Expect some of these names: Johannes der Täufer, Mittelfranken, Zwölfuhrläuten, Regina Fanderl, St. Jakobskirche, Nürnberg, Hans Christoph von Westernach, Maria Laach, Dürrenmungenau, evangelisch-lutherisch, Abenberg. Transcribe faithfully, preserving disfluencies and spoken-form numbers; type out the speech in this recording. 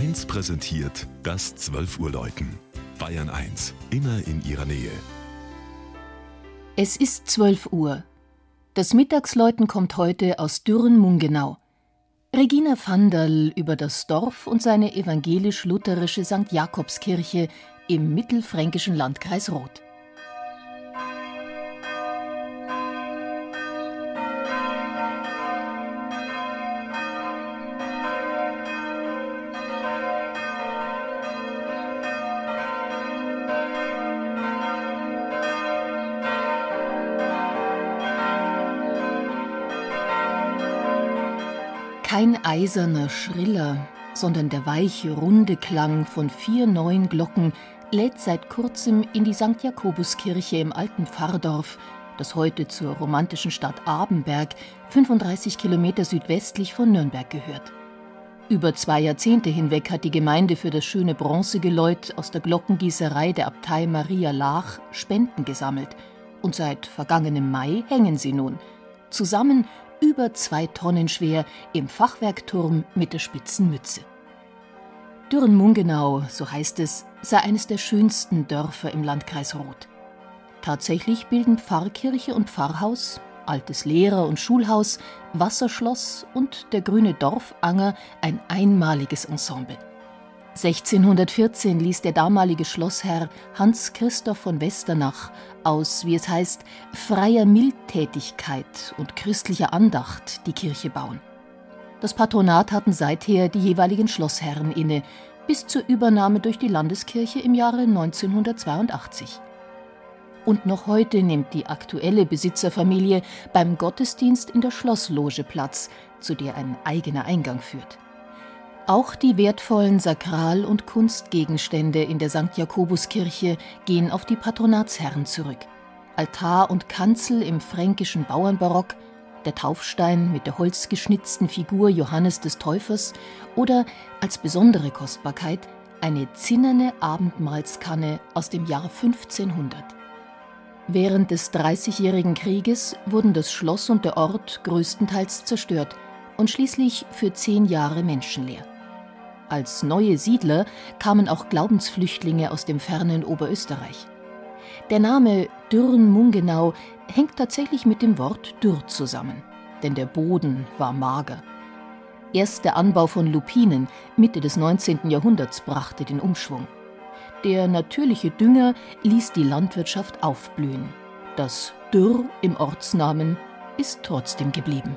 Bayern eins präsentiert das zwölf Uhr Läuten. Bayern eins, immer in ihrer Nähe. Es ist zwölf Uhr. Das Mittagsläuten kommt heute aus Dürrenmungenau. Regina Fanderl über das Dorf und seine evangelisch-lutherische Sankt Jakobskirche im mittelfränkischen Landkreis Roth. Kein eiserner, schriller, sondern der weiche, runde Klang von vier neuen Glocken lädt seit kurzem in die Sankt Jakobskirche im alten Pfarrdorf, das heute zur romantischen Stadt Abenberg, fünfunddreißig Kilometer südwestlich von Nürnberg gehört. Über zwei Jahrzehnte hinweg hat die Gemeinde für das schöne Bronzegeläut aus der Glockengießerei der Abtei Maria Laach Spenden gesammelt. Und seit vergangenem Mai hängen sie nun. Zusammen über zwei Tonnen schwer, im Fachwerkturm mit der spitzen Mütze. Dürrenmungenau, so heißt es, sei eines der schönsten Dörfer im Landkreis Roth. Tatsächlich bilden Pfarrkirche und Pfarrhaus, altes Lehrer- und Schulhaus, Wasserschloss und der grüne Dorfanger ein einmaliges Ensemble. sechzehnhundertvierzehn ließ der damalige Schlossherr Hans Christoph von Westernach aus, wie es heißt, freier Mildtätigkeit und christlicher Andacht die Kirche bauen. Das Patronat hatten seither die jeweiligen Schlossherren inne, bis zur Übernahme durch die Landeskirche im Jahre neunzehnhundertzweiundachtzig. Und noch heute nimmt die aktuelle Besitzerfamilie beim Gottesdienst in der Schlossloge Platz, zu der ein eigener Eingang führt. Auch die wertvollen Sakral- und Kunstgegenstände in der Sankt Jakobskirche gehen auf die Patronatsherren zurück. Altar und Kanzel im fränkischen Bauernbarock, der Taufstein mit der holzgeschnitzten Figur Johannes des Täufers oder, als besondere Kostbarkeit, eine zinnerne Abendmahlskanne aus dem Jahr fünfzehnhundert. Während des Dreißigjährigen Krieges wurden das Schloss und der Ort größtenteils zerstört und schließlich für zehn Jahre menschenleer. Als neue Siedler kamen auch Glaubensflüchtlinge aus dem fernen Oberösterreich. Der Name Dürrenmungenau hängt tatsächlich mit dem Wort Dürr zusammen, denn der Boden war mager. Erst der Anbau von Lupinen Mitte des neunzehnten Jahrhunderts brachte den Umschwung. Der natürliche Dünger ließ die Landwirtschaft aufblühen. Das Dürr im Ortsnamen ist trotzdem geblieben.